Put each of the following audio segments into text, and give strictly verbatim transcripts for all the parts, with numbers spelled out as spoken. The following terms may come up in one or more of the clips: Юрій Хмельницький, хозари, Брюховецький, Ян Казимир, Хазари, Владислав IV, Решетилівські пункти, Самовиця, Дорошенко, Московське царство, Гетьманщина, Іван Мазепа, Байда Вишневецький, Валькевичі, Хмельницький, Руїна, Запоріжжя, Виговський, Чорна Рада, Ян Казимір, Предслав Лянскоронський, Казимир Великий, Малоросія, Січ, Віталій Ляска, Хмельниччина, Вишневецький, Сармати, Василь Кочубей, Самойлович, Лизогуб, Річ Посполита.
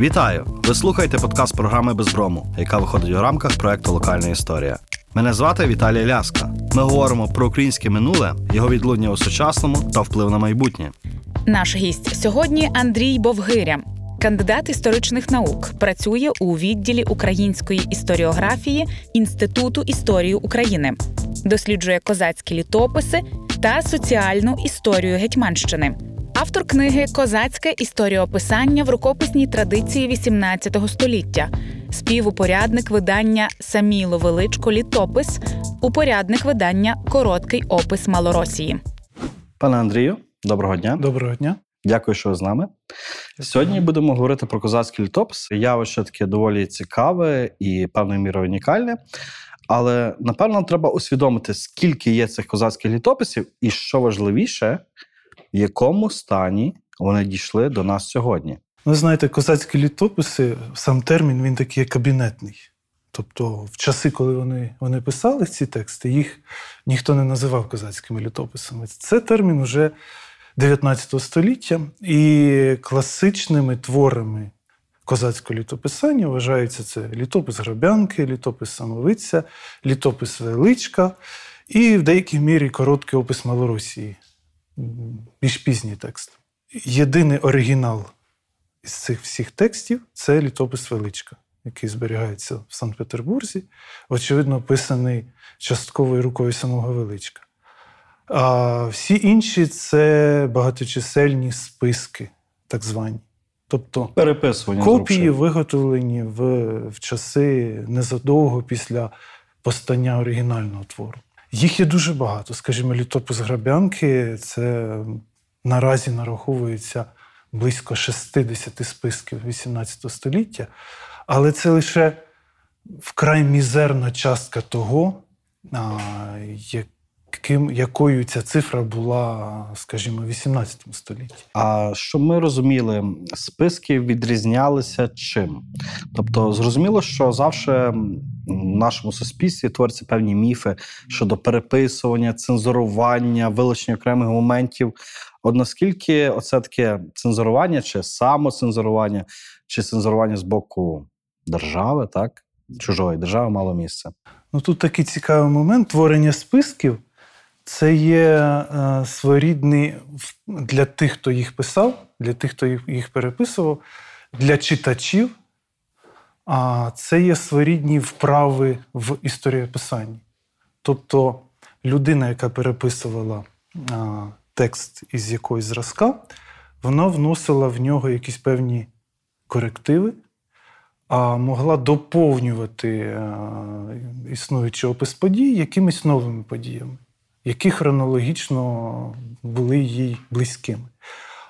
Вітаю! Ви слухаєте подкаст програми «Без брому», яка виходить у рамках проєкту «Локальна історія». Мене звати Віталій Ляска. Ми говоримо про українське минуле, його відлуння у сучасному та вплив на майбутнє. Наш гість сьогодні Андрій Бовгиря, кандидат історичних наук, працює у відділі української історіографії Інституту історії України, досліджує козацькі літописи та соціальну історію Гетьманщини. Автор книги «Козацьке історіописання в рукописній традиції вісімнадцятого століття», співупорядник видання «Саміло Величко. Літопис», упорядник видання «Короткий опис Малоросії». Пане Андрію, доброго дня. Доброго дня. Дякую, що ви з нами. Сьогодні будемо говорити про козацький літопис. Явище таке доволі цікаве і, певною мірою, унікальне. Але, напевно, треба усвідомити, скільки є цих козацьких літописів і, що важливіше, в якому стані вони дійшли до нас сьогодні. Ви знаєте, козацькі літописи, сам термін, він такий кабінетний. Тобто в часи, коли вони, вони писали ці тексти, їх ніхто не називав козацькими літописами. Це термін вже дев'ятнадцятого століття, і класичними творами козацького літописання вважаються це літопис Граб'янки, літопис Самовиця, літопис Величка і в деякій мірі короткий опис Малоросії. Більш пізній текст. Єдиний оригінал із цих всіх текстів – це літопис Величка, який зберігається в Санкт-Петербурзі, очевидно, описаний частковою рукою самого Величка. А всі інші – це багаточисельні списки, так звані. Тобто копії, виготовлені в, в часи незадовго після постання оригінального твору. Їх є дуже багато. Скажімо, літопис Граб'янки – це наразі нараховується близько шістдесят списків вісімнадцятого століття, але це лише вкрай мізерна частка того, яким, якою ця цифра була, скажімо, в вісімнадцятому столітті. А що ми розуміли, списки відрізнялися чим? Тобто, зрозуміло, що завжди в нашому суспільстві творяться певні міфи щодо переписування, цензурування, вилучення окремих моментів. От наскільки оце таке цензурування чи самоцензурування, чи цензурування з боку держави, так? Чужої держави мало місце. Ну тут такий цікавий момент. Творення списків – це є е, своєрідний для тих, хто їх писав, для тих, хто їх переписував, для читачів. А це є своєрідні вправи в історіописанні. Тобто людина, яка переписувала а, текст із якогось зразка, вона вносила в нього якісь певні корективи, а могла доповнювати а, існуючий опис подій якимись новими подіями, які хронологічно були їй близькими.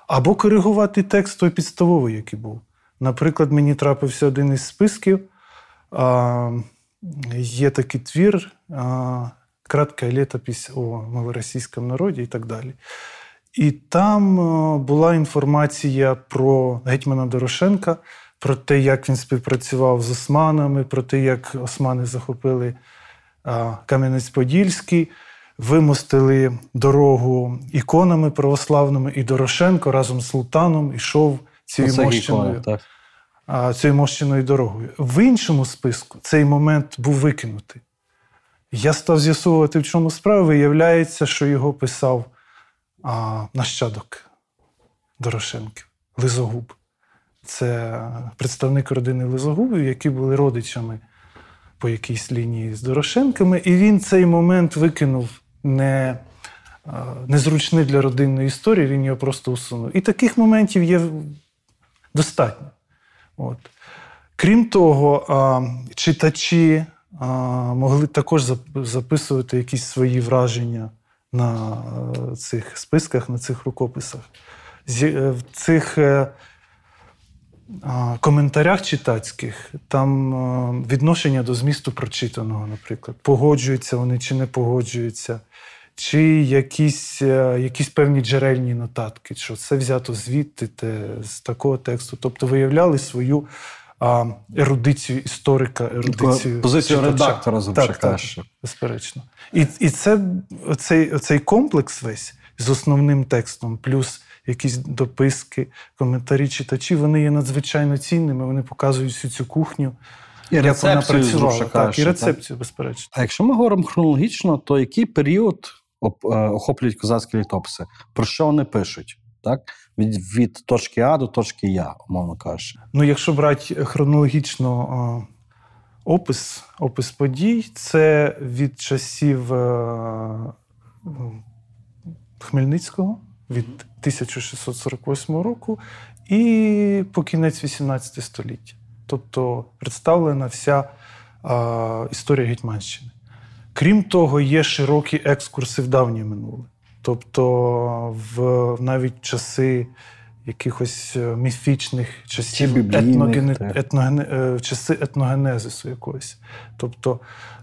Або коригувати текст той підставовий, який був. Наприклад, мені трапився один із списків. А, є такий твір «Краткая літопись о малоросійському народі» і так далі. І там а, була інформація про гетьмана Дорошенка, про те, як він співпрацював з османами, про те, як османи захопили а, Кам'янець-Подільський, вимостили дорогу іконами православними, і Дорошенко разом з султаном ішов цією мощеною, цією мощеною дорогою. В іншому списку цей момент був викинутий. Я став з'ясовувати, в чому справа. Виявляється, що його писав а, нащадок Дорошенків, Лизогуб. Це представник родини Лизогубів, які були родичами по якійсь лінії з Дорошенками. І він цей момент викинув не... незручний для родинної історії, він його просто усунув. І таких моментів є достатньо. От. Крім того, читачі могли також записувати якісь свої враження на цих списках, на цих рукописах. В цих коментарях читацьких там відношення до змісту прочитаного, наприклад. Погоджуються вони чи не погоджуються, чи якісь, якісь певні джерельні нотатки, що це взято звідти, те, з такого тексту. Тобто виявляли свою а, ерудицію історика, ерудицію... Позицію редактора, так, так, безперечно. І, і це, оцей, оцей комплекс весь з основним текстом, плюс якісь дописки, коментарі читачів, вони є надзвичайно цінними, вони показують всю цю кухню, і як вона працювала. Так, і рецепцію, так? Безперечно. А якщо ми говоримо хронологічно, то який період охоплюють козацькі літописи? Про що вони пишуть? Так? Від, від точки А до точки Я, умовно кажучи. Ну, якщо брати хронологічно опис, опис подій, це від часів Хмельницького, від тисяча шістсот сорок восьмого року і по кінець вісімнадцятого століття. Тобто представлена вся історія Гетьманщини. Крім того, є широкі екскурси в давнє минуле. Тобто в навіть часи якихось міфічних часів, етноген... Етноген... часи етногенезису якогось. Тобто,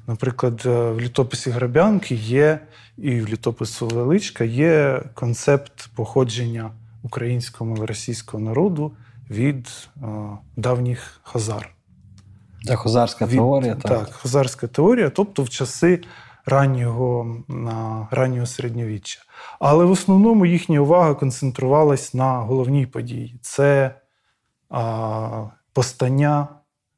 наприклад, в літописі Граб'янки є, і в літописі Величка є концепт походження українського малоросійського народу від а, давніх хазар. Це хазарська від... теорія? Так. так, хазарська теорія, тобто в часи раннього, раннього середньовіччя. Але в основному їхня увага концентрувалась на головній події. Це а, постання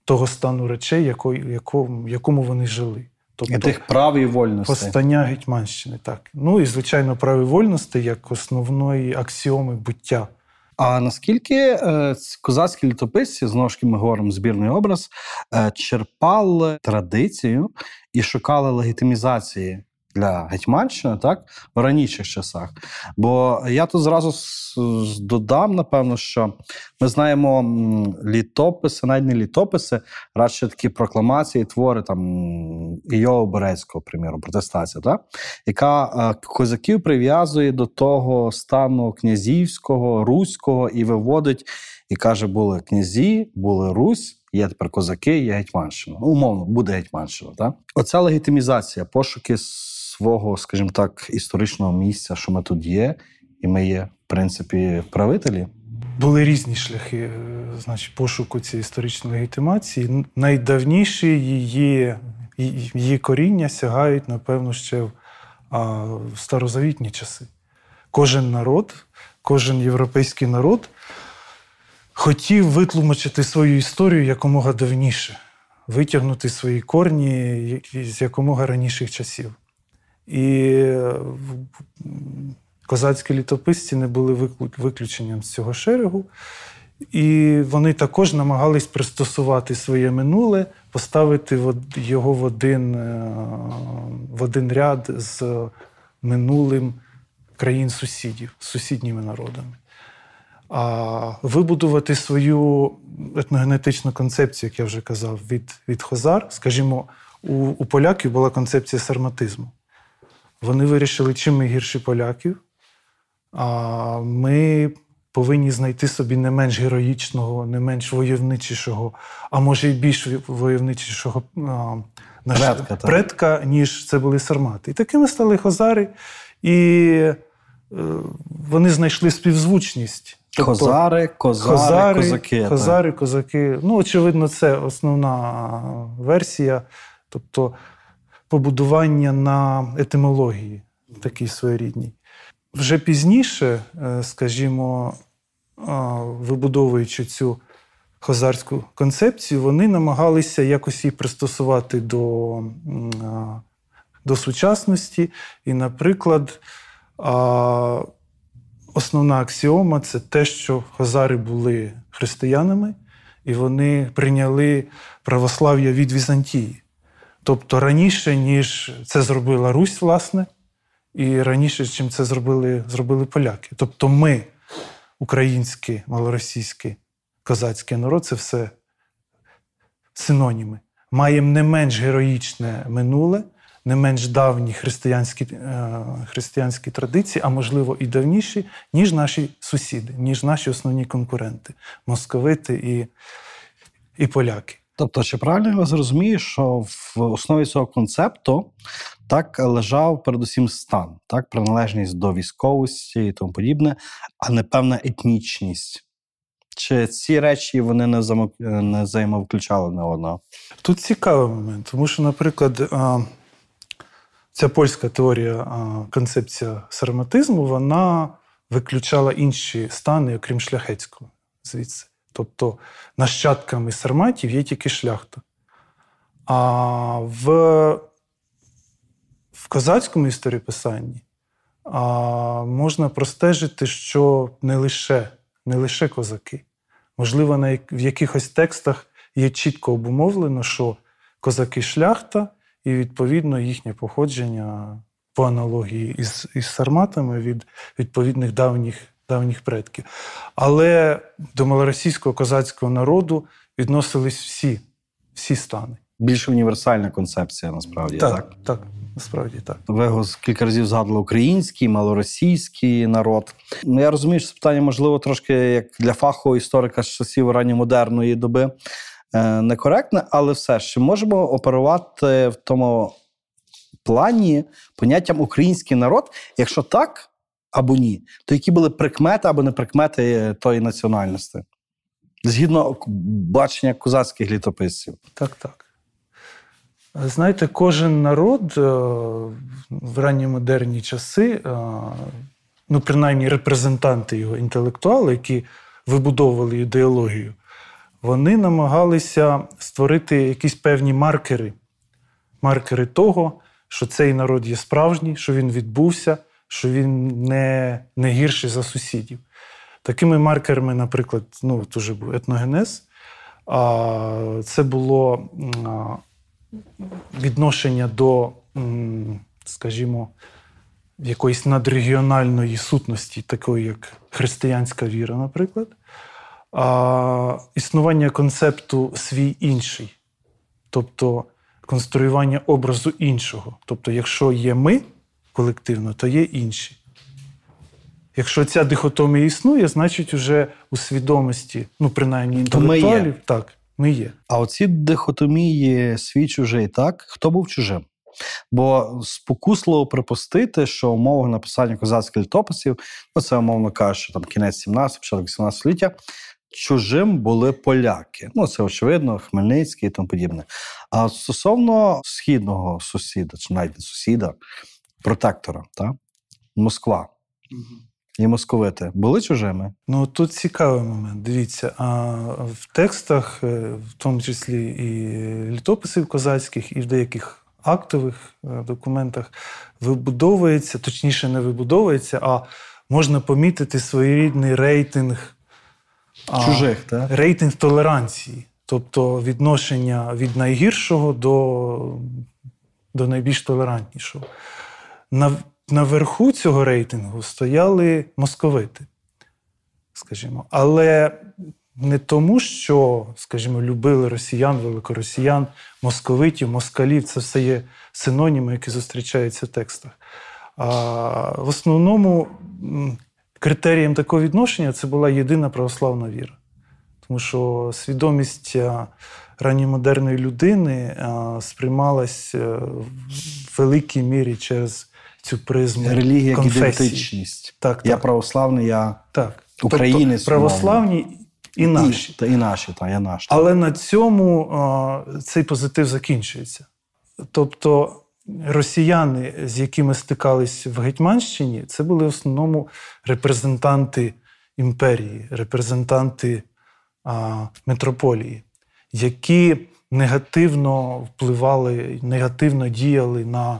того стану речей, яко, якому, якому вони жили. Тобто, і тих прав і вольностей. Постання Гетьманщини, так. Ну і, звичайно, прав і вольностей як основної аксіоми буття. А наскільки е, козацькі літописці, знову ж ми говоримо збірний образ, е, черпали традицію і шукали легітимізації для Гетьманщини, так, в раніших часах? Бо я тут зразу додам, напевно, що ми знаємо літописи, навіть не літописи, радше такі прокламації, твори там Іоборецького, приміру, протестація, так, яка козаків прив'язує до того стану князівського, руського і виводить, і каже, були князі, були Русь, є тепер козаки, є Гетьманщина. Умовно, буде Гетьманщина, так? Оця легітимізація, пошуки свого, скажімо так, історичного місця, що ми тут є, і ми є, в принципі, правителі. Були різні шляхи, значить, пошуку цієї історичної легітимації. Найдавніші її, її коріння сягають, напевно, ще в, а, в старозавітні часи. Кожен народ, кожен європейський народ хотів витлумачити свою історію якомога давніше, витягнути свої корні з якомога раніших часів. І козацькі літописці не були виключенням з цього шерегу. І вони також намагались пристосувати своє минуле, поставити його в один, в один ряд з минулим країн-сусідів, з сусідніми народами. А вибудувати свою етногенетичну концепцію, як я вже казав, від, від хозар. Скажімо, у, у поляків була концепція сарматизму. Вони вирішили, чим ми гірші поляків, а ми повинні знайти собі не менш героїчного, не менш войовничішого, а може й більш войовничішого а, предка, предка, ніж це були сармати. І такими стали хозари, і е, вони знайшли співзвучність. Тобто, хозари, козари, хозари, козаки. Хозари, козаки. Ну, очевидно, це основна версія, тобто побудування на етимології такій своєрідній. Вже пізніше, скажімо, вибудовуючи цю хозарську концепцію, вони намагалися якось її пристосувати до, до сучасності. І, наприклад, основна аксіома – це те, що хозари були християнами, і вони прийняли православ'я від Візантії. Тобто раніше, ніж це зробила Русь, власне, і раніше, чим це зробили, зробили поляки. Тобто ми, український, малоросійський, козацький народ, це все синоніми. Маємо не менш героїчне минуле, не менш давні християнські, християнські традиції, а, можливо, і давніші, ніж наші сусіди, ніж наші основні конкуренти – московити і, і поляки. Тобто, чи правильно я зрозумію, що в основі цього концепту так лежав передусім стан, так, приналежність до військовості і тому подібне, а не певна етнічність? Чи ці речі вони не, взаємо... не взаємовиключали одне одного? Тут цікавий момент, тому що, наприклад, ця польська теорія, концепція сарматизму, вона виключала інші стани, окрім шляхетського звідси. Тобто нащадками сарматів є тільки шляхта. А в, в козацькому історіописанні а, можна простежити, що не лише, не лише козаки. Можливо, на, в якихось текстах є чітко обумовлено, що козаки шляхта і, відповідно, їхнє походження по аналогії із, із сарматами від відповідних давніх, давніх предків. Але до малоросійського козацького народу відносились всі, всі стани. Більш універсальна концепція, насправді, так? Так, так, насправді так. Ви кілька разів згадували український, малоросійський народ. Ну, я розумію, що це питання, можливо, трошки як для фахового історика з часів ранньомодерної доби некоректне, але все ж, можемо оперувати в тому плані поняттям «український народ», якщо так або ні, то які були прикмети або не прикмети тої національності? Згідно бачення козацьких літописців. Так, так. Знаєте, кожен народ в ранньомодерні часи, ну, принаймні, репрезентанти його, інтелектуали, які вибудовували ідеологію, вони намагалися створити якісь певні маркери. Маркери того, що цей народ є справжній, що він відбувся, що він не, не гірший за сусідів. Такими маркерами, наприклад, ну, от уже був етногенез. Це було відношення до, скажімо, якоїсь надрегіональної сутності, такої як християнська віра, наприклад. Існування концепту «свій інший», тобто конструювання образу іншого. Тобто, якщо є ми колективно, то є інші. Якщо ця дихотомія існує, значить уже у свідомості, ну, принаймні, інтелектуалів, так, ми є. А оці дихотомії свій-чужий, так? Хто був чужим? Бо спокусливо припустити, що умови написання козацьких літописів, ну, це, умовно кажучи, що там кінець сімнадцятого, початок вісімнадцятого століття, чужим були поляки. Ну, це, очевидно, Хмельницький і тому подібне. А стосовно східного сусіда, чи навіть не сусіда, протектора, так? Москва. Угу. І московити були чужими? Ну, тут цікавий момент. Дивіться, а в текстах, в тому числі і літописів козацьких, і в деяких актових документах вибудовується, точніше не вибудовується, а можна помітити своєрідний рейтинг чужих, а, так? Рейтинг толеранції. Тобто відношення від найгіршого до, до найбільш толерантнішого. На Наверху цього рейтингу стояли московити, скажімо. Але не тому, що, скажімо, любили росіян, великоросіян, московитів, москалів. Це все є синоніми, які зустрічаються в текстах. А в основному критерієм такого відношення це була єдина православна віра. Тому що свідомість ранньомодерної людини сприймалась в великій мірі через цю призму релігія, ідентичність. Так, я так. Православний, я так. Українець. Тобто, православні і наші. І, та, і наші, та, я наш. Та. Але на цьому а, цей позитив закінчується. Тобто росіяни, з якими стикались в Гетьманщині, це були в основному репрезентанти імперії, репрезентанти а, метрополії, які негативно впливали, негативно діяли на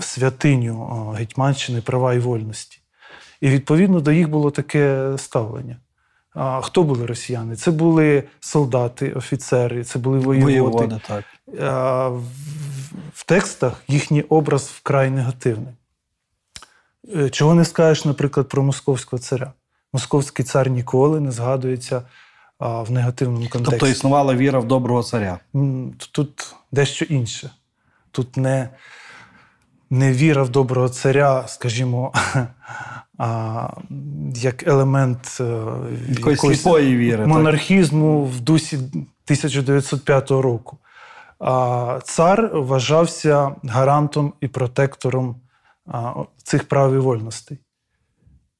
святиню Гетьманщини, права і вольності. І, відповідно, до їх було таке ставлення. Хто були росіяни? Це були солдати, офіцери, це були воєводи. Воєводи, так. В текстах їхній образ вкрай негативний. Чого не скажеш, наприклад, про московського царя? Московський цар ніколи не згадується в негативному контексті. Тобто існувала віра в доброго царя? Тут дещо інше. Тут не... Не віра в доброго царя, скажімо, а, як елемент якоїсь віри, монархізму так. В дусі тисяча дев'ятсот п'ятого року. А, цар вважався гарантом і протектором а, цих прав і вольностей.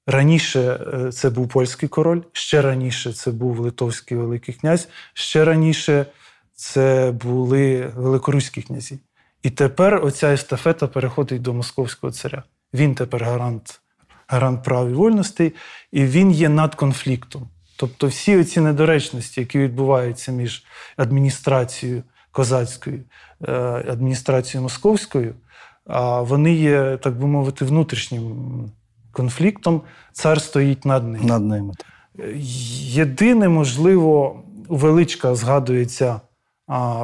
Раніше це був польський король, ще раніше це був литовський великий князь, ще раніше це були великоруські князі. І тепер оця естафета переходить до московського царя. Він тепер гарант гарант прав і вольностей, і він є над конфліктом. Тобто всі оці недоречності, які відбуваються між адміністрацією козацькою, адміністрацією московською, вони є, так би мовити, внутрішнім конфліктом. Цар стоїть над ними. Над ними. Єдине, можливо, Величка згадується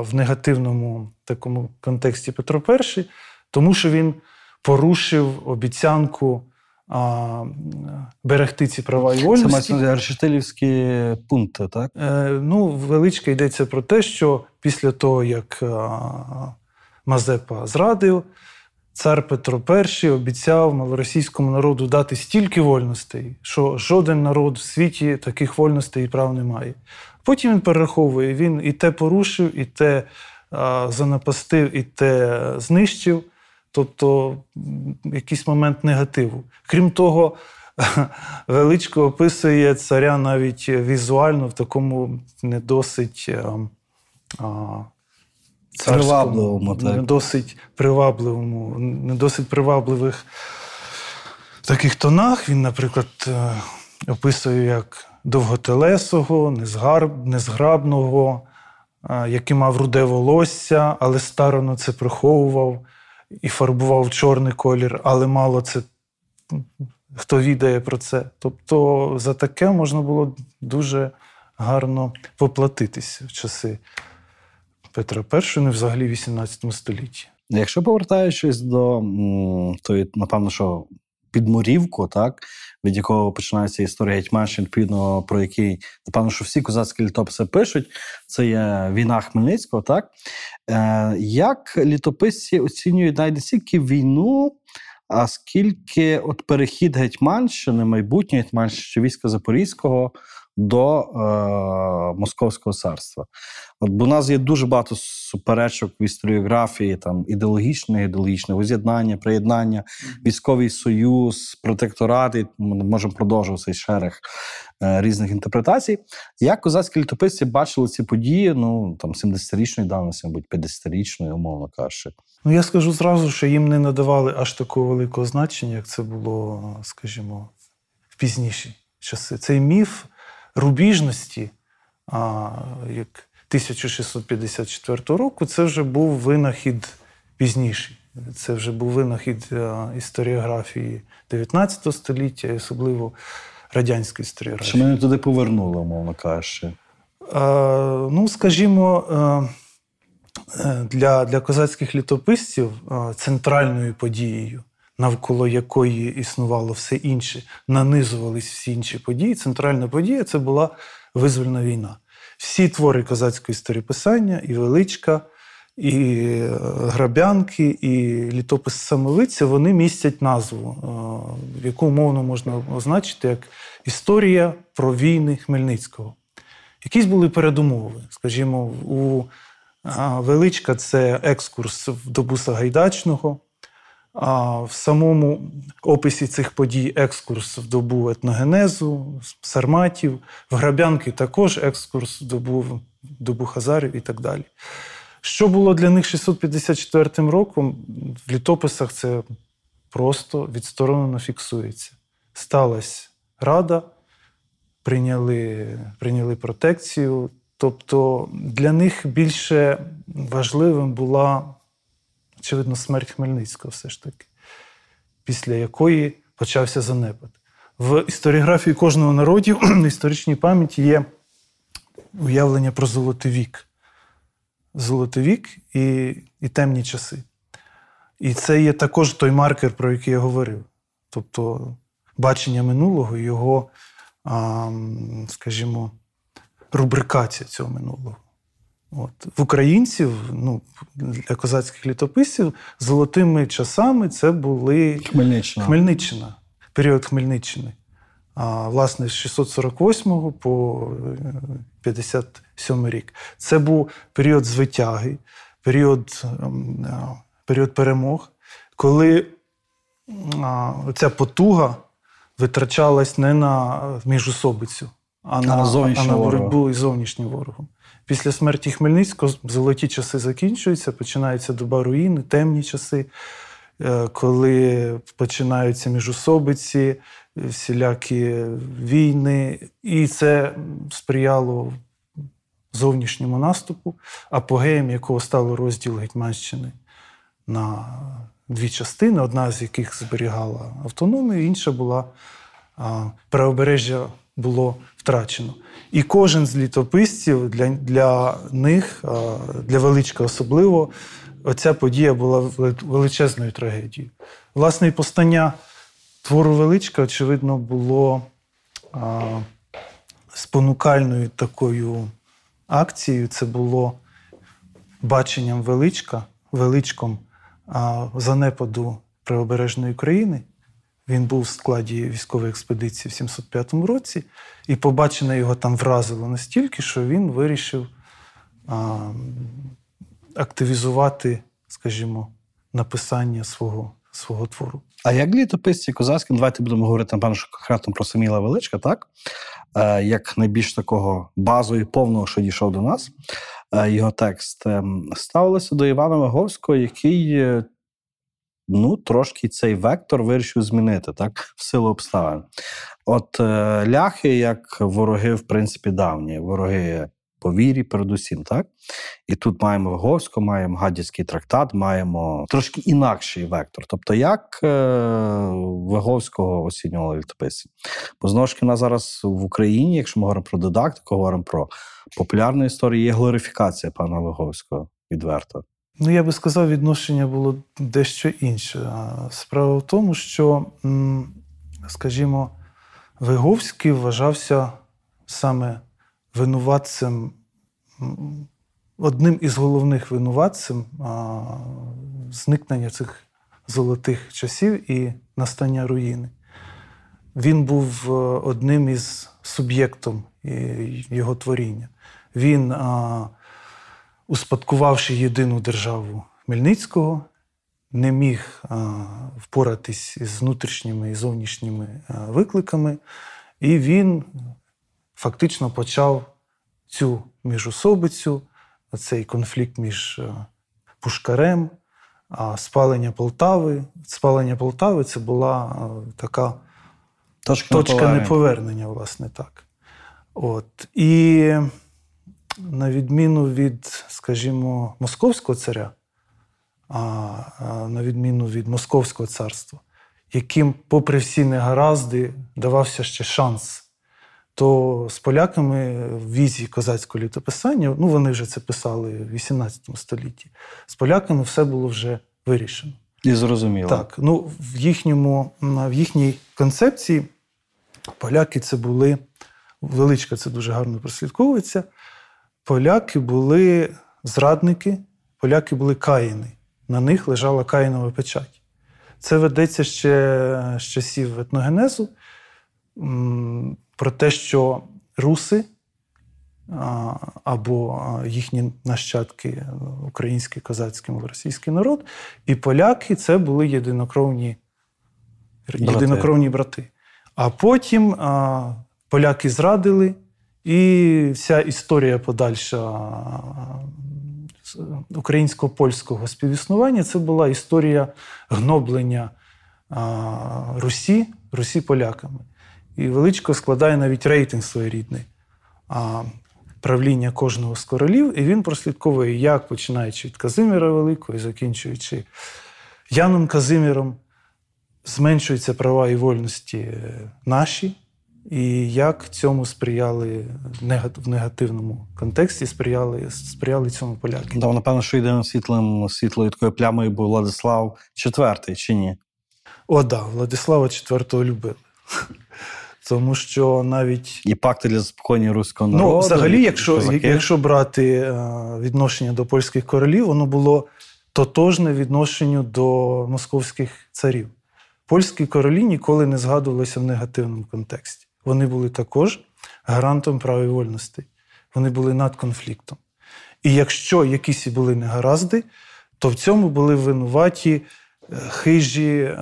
в негативному такому контексті Петро Перший, тому що він порушив обіцянку а, берегти ці права і вольності. Це решетилівські пункти, так? Е, ну, Величка йдеться про те, що після того, як а, Мазепа зрадив, цар Петро І обіцяв малоросійському народу дати стільки вольностей, що жоден народ в світі таких вольностей і прав не має. Потім він перераховує, він і те порушив, і те а, занапастив, і те знищив. Тобто якийсь момент негативу. Крім того, Величко описує царя навіть візуально в такому не досить царському, не досить привабливому, не досить привабливих таких тонах. Він, наприклад, описує як довготелесого, незгарб, незграбного, який мав руде волосся, але старанно це приховував. І фарбував чорний колір, але мало це, хто відає про це. Тобто за таке можна було дуже гарно поплатитися в часи Петра І, не взагалі в вісімнадцятому столітті. Якщо повертаючись до, то, напевно, що підмурівку, так, від якого починається історія Гетьманщини, відповідно, про який, напевно, що всі козацькі літописи пишуть, це є війна Хмельницького, так? Е, як літописці оцінюють навіть не стільки війну, а скільки от перехід Гетьманщини, майбутньої Гетьманщини, війська Запорізького до е, Московського царства? От, бо у нас є дуже багато суперечок в історіографії, там, ідеологічне, ідеологічне, воз'єднання, приєднання, військовий союз, протекторат, і ми можемо продовжувати цей шерех е, різних інтерпретацій. Як козацькі літописці бачили ці події, ну, там, сімдесятирічної давності, мабуть, п'ятдесятирічної, умовно кажучи? Ну, я скажу зразу, що їм не надавали аж такого великого значення, як це було, скажімо, в пізніші часи. Цей міф рубіжності, а, як тисяча шістсот п'ятдесят четвертого року, це вже був винахід пізніший. Це вже був винахід а, історіографії дев'ятнадцятого століття, і особливо радянської історіографії. Що мене туди повернуло, умовно кажучи? Ну, скажімо, а, для, для козацьких літописців а, центральною подією, навколо якої існувало все інше, нанизувались всі інші події. Центральна подія – це була визвольна війна. Всі твори козацького історіописання, і Величка, і Граб'янки, і літопис Самовиця, вони містять назву, яку умовно можна означити як «Історія про війни Хмельницького». Якісь були передумови, скажімо, у Величка – це екскурс в добу Сагайдачного, а в самому описі цих подій екскурс в добу етногенезу, сарматів, в Граб'янки також екскурс в добу, в добу хазарів і так далі. Що було для них шістсот п'ятдесят четвертим роком, в літописах це просто відсторонено фіксується. Сталась рада, прийняли, прийняли протекцію, тобто для них більше важливим була, очевидно, смерть Хмельницького все ж таки, після якої почався занепад. В історіографії кожного народу, в історичній пам'яті є уявлення про золотий вік. Золотий вік і, і темні часи. І це є також той маркер, про який я говорив. Тобто бачення минулого і його, а, скажімо, рубрикація цього минулого. От. В українців, ну, для козацьких літописців, золотими часами це були Хмельниччина. Хмельниччина, період Хмельниччини. А, власне, з шістсот сорок восьмого по п'ятдесят сьомий рік. Це був період звитяги, період, період перемог, коли а, ця потуга витрачалась не на міжусобицю, а, а на, а на боротьбу із зовнішнім ворогом. Після смерті Хмельницького золоті часи закінчуються, починається доба руїни, темні часи. коли починаються міжусобиці, всілякі війни. І це сприяло зовнішньому наступу, апогеєм якого стало розділ Гетьманщини на дві частини, одна з яких зберігала автономію, інша була, правобережжя було втрачено. І кожен з літописців, для, для них, для Величка особливо, оця подія була величезною трагедією. Власне, і постання твору Величка, очевидно, було а, спонукальною такою акцією. Це було баченням Величка, Величком а, занепаду правобережної України. Він був в складі військової експедиції в тисяча сімсот п'ятому році, і побачене його там вразило настільки, що він вирішив а, активізувати, скажімо, написання свого, свого твору. А як літописці козацькі, давайте будемо говорити, напевно, конкретно про Саміла Величка, так? Е, як найбільш такого базу і повного, що дійшов до нас, е, його текст, е, ставилися до Івана Виговського, який, ну, трошки цей вектор вирішив змінити, так, в силу обставин. От е, ляхи, як вороги, в принципі, давні, вороги по вірі передусім, так? І тут маємо Виговського, маємо Гадяцький трактат, маємо трошки інакший вектор. Тобто, як е- Виговського оцінювали літописці? Бо, знову ж, нас зараз в Україні, якщо ми говоримо про дидактику, говоримо про популярну історію, є глорифікація пана Виговського відверто. Ну, я би сказав, відношення було дещо інше. Справа в тому, що, скажімо, Виговський вважався саме винуватцем, одним із головних винуватцем а, зникнення цих золотих часів і настання руїни. Він був одним із суб'єктом його творіння. Він, а, успадкувавши єдину державу Хмельницького, не міг а, впоратись із внутрішніми і зовнішніми а, викликами, і він фактично почав цю міжусобицю, цей конфлікт між Пушкарем, спалення Полтави. Спалення Полтави – це була така точка, точка неповернення, власне, так. От. І на відміну від, скажімо, московського царя, на відміну від Московського царства, яким, попри всі негаразди, давався ще шанс, то з поляками в візі козацького літописання, ну вони вже це писали в вісімнадцятому столітті, з поляками все було вже вирішено. І зрозуміло. Так, ну в їхньому, в їхній концепції поляки це були, Величка це дуже гарно прослідковується, поляки були зрадники, поляки були каїни, на них лежала каїнова печать. Це ведеться ще з часів етногенезу, про те, що руси або їхні нащадки, український, козацький, малоросійський народ, і поляки – це були єдинокровні брати. Єдинокровні брати. А потім поляки зрадили, і вся історія подальша українсько-польського співіснування – це була історія гноблення Русі, Русі поляками. І Величко складає навіть рейтинг своєрідний а, правління кожного з королів, і він прослідковує, як, починаючи від Казиміра Великого і закінчуючи Яном Казиміром, зменшуються права і вольності наші, і як цьому сприяли в негативному контексті, сприяли, сприяли цьому поляки. Там, напевно, що єдиним світлим, світлою такою плямою був Владислав четвертий, чи ні? О, да, Владислава четвертого любили. Тому що навіть... І пакти для заспокоєння руського народу. Ну, взагалі, якщо, якщо брати відношення до польських королів, воно було тотожне відношенню до московських царів. Польські королі ніколи не згадувалися в негативному контексті. Вони були також гарантом прав і вольностей. Вони були над конфліктом. І якщо якісь і були негаразди, то в цьому були винуваті хижі...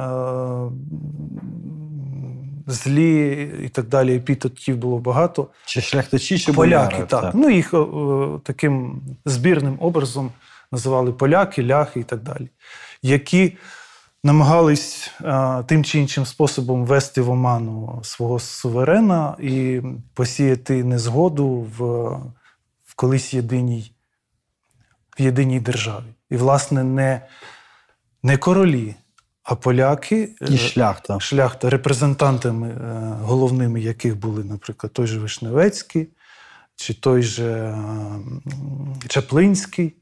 злі і так далі, епітетів було багато. Чи шляхтичі, чи поляки, буляри, так. так. Ну, їх о, таким збірним образом називали поляки, ляхи і так далі, які намагались а, тим чи іншим способом вести в оману свого суверена і посіяти незгоду в, в колись єдиній, в єдиній державі. І, власне, не, не королі, а поляки і шляхта. шляхта, репрезентантами головними яких були, наприклад, той же Вишневецький, чи той же Чаплинський,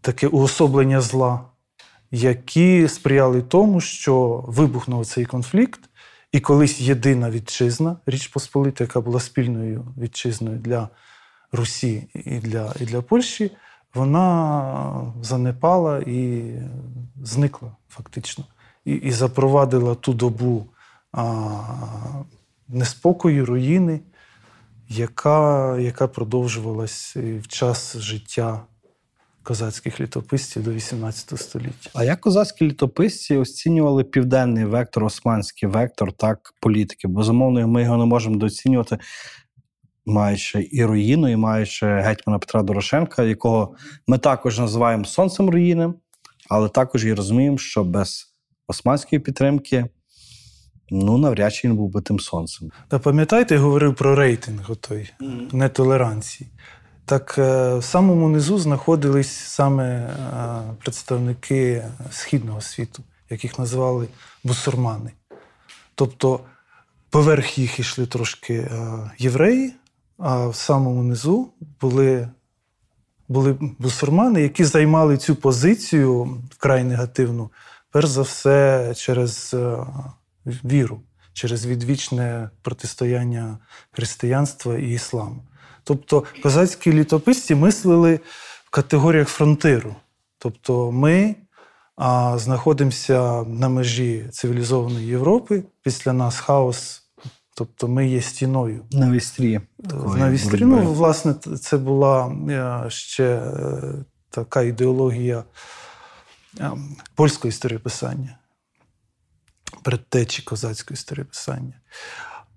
таке уособлення зла, які сприяли тому, що вибухнув цей конфлікт, і колись єдина вітчизна, Річ Посполита, яка була спільною вітчизною для Русі і для, і для Польщі, вона занепала і зникла фактично. І, і запровадила ту добу а, неспокою, руїни, яка, яка продовжувалась в час життя козацьких літописців до вісімнадцятого століття. А як козацькі літописці оцінювали південний вектор, османський вектор, так, політики? Безумовно, ми його не можемо дооцінювати, маючи і руїну, і маючи гетьмана Петра Дорошенка, якого ми також називаємо сонцем руїни, але також і розуміємо, що без османської підтримки, ну, навряд чи він був би тим сонцем. Та пам'ятаєте, я говорив про рейтинг отой mm-hmm. нетолеранції. Так, в самому низу знаходились саме представники східного світу, яких називали бусурмани. Тобто, поверх їх йшли трошки євреї, а в самому низу були, були бусурмани, які займали цю позицію вкрай негативну, перш за все, через віру, через відвічне протистояння християнства і ісламу. Тобто козацькі літописці мислили в категоріях фронтиру. Тобто ми а, знаходимося на межі цивілізованої Європи, після нас хаос, тобто ми є стіною. На вістрі. На вістрі. Ну, власне, це була ще така ідеологія польського історіописання, предтечі козацького історіописання.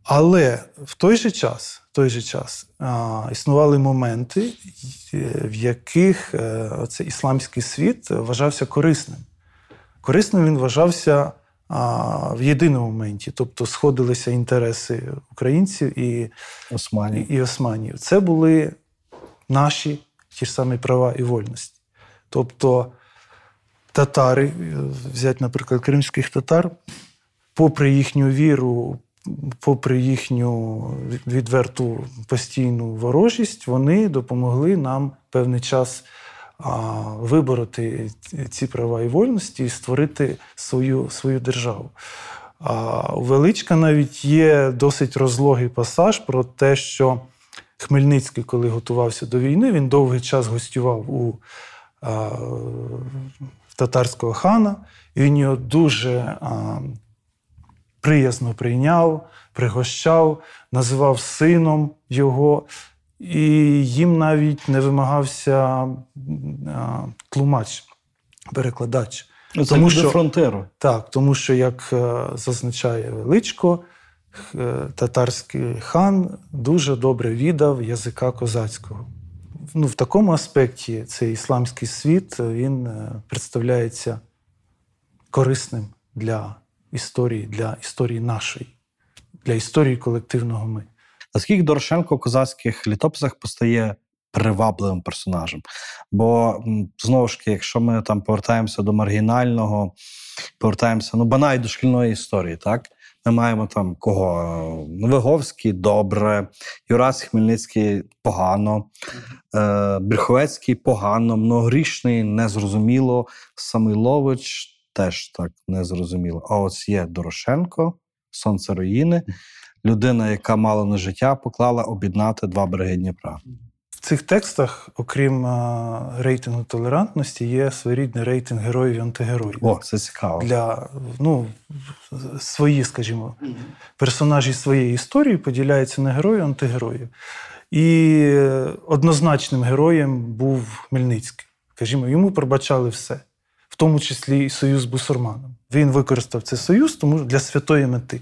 Але в той же час, в той же час а, існували моменти, в яких а, цей ісламський світ вважався корисним. Корисним він вважався а, в єдиному моменті, тобто сходилися інтереси українців і османів. І, і османів. Це були наші ті ж самі права і вольності. Тобто татари, взяти, наприклад, кримських татар, попри їхню віру, попри їхню відверту постійну ворожість, вони допомогли нам певний час вибороти ці права і вольності і створити свою, свою державу. У Величка навіть є досить розлогий пасаж про те, що Хмельницький, коли готувався до війни, він довгий час гостював у татарського хана, і він його дуже приязно прийняв, пригощав, називав сином його, і їм навіть не вимагався тлумач, перекладач. Це тому, що, фронтеру. Так, тому що, як зазначає Величко, татарський хан дуже добре відав язика козацького. Ну, в такому аспекті цей ісламський світ, він представляється корисним для історії, для історії нашої, для історії колективного ми. Наскільки Дорошенко в козацьких літописах постає привабливим персонажем? Бо, знову ж таки, якщо ми там повертаємося до маргінального, повертаємося, ну, банай до шкільної історії, так? Ми маємо там кого? Виговський – добре, Юрас Хмельницький – погано, Брюховецький – погано, Многогрішний – незрозуміло, Самойлович – теж так незрозуміло. А ось є Дорошенко, сонце руїни, людина, яка мало на життя поклала об'єднати два береги Дніпра. В цих текстах, окрім а, рейтингу толерантності, є своєрідний рейтинг героїв і антигероїв. О, це цікаво. Для, ну, свої, скажімо, персонажі своєї історії поділяються на героїв і антигероїв. І однозначним героєм був Хмельницький. Скажімо, йому пробачали все. В тому числі і союз з бусурманом. Він використав цей союз тому для святої мети.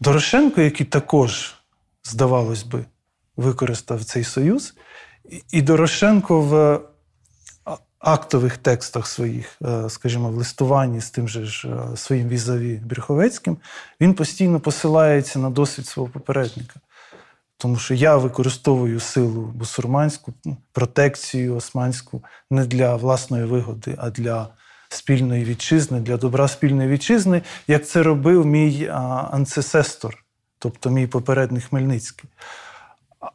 Дорошенко, який також, здавалось би, використав цей союз, і Дорошенко в актових текстах своїх, скажімо, в листуванні з тим же ж своїм візаві Брюховецьким, він постійно посилається на досвід свого попередника. Тому що я використовую силу бусурманську, протекцію османську не для власної вигоди, а для спільної вітчизни, для добра спільної вітчизни, як це робив мій анцесестор, тобто мій попередник Хмельницький.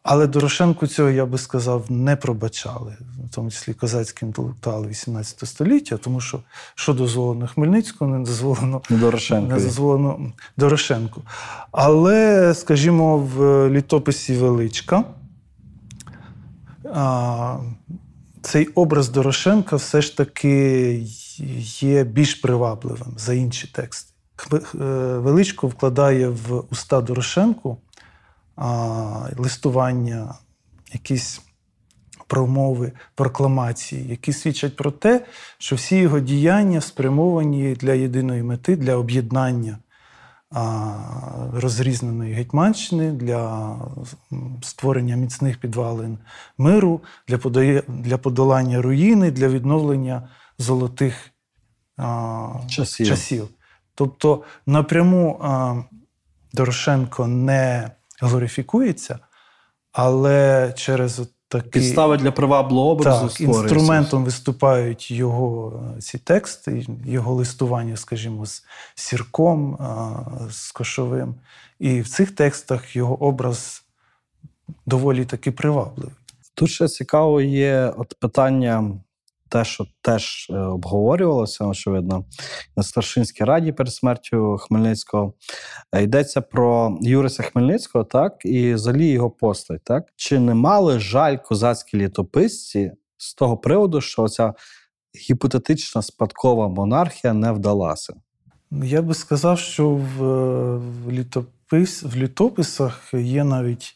Але Дорошенку цього, я би сказав, не пробачали, в тому числі козацькі інтелектуали вісімнадцятого століття, тому що що дозволено Хмельницькому, не дозволено Дорошенку. Не дозволено Дорошенку. Але, скажімо, в літописі Величка цей образ Дорошенка все ж таки є більш привабливим за інші тексти. Величко вкладає в уста Дорошенку листування, якісь промови, прокламації, які свідчать про те, що всі його діяння спрямовані для єдиної мети, для об'єднання розрізненої Гетьманщини, для створення міцних підвалин миру, для подолання руїни, для відновлення золотих часів. часів. Тобто напряму Дорошенко не глорифікується, але через такий... Підстави для приваблого образу так, інструментом виступають його ці тексти, його листування, скажімо, з Сірком, з Кошовим. І в цих текстах його образ доволі таки привабливий. Тут ще цікаво є от питання, те, що теж обговорювалося, очевидно, на Старшинській раді перед смертю Хмельницького. Йдеться про Юриса Хмельницького, так, і взагалі його постать, так? Чи не мали жаль козацькі літописці з того приводу, що ця гіпотетична спадкова монархія не вдалася? Я би сказав, що в, літопис, в літописах є навіть,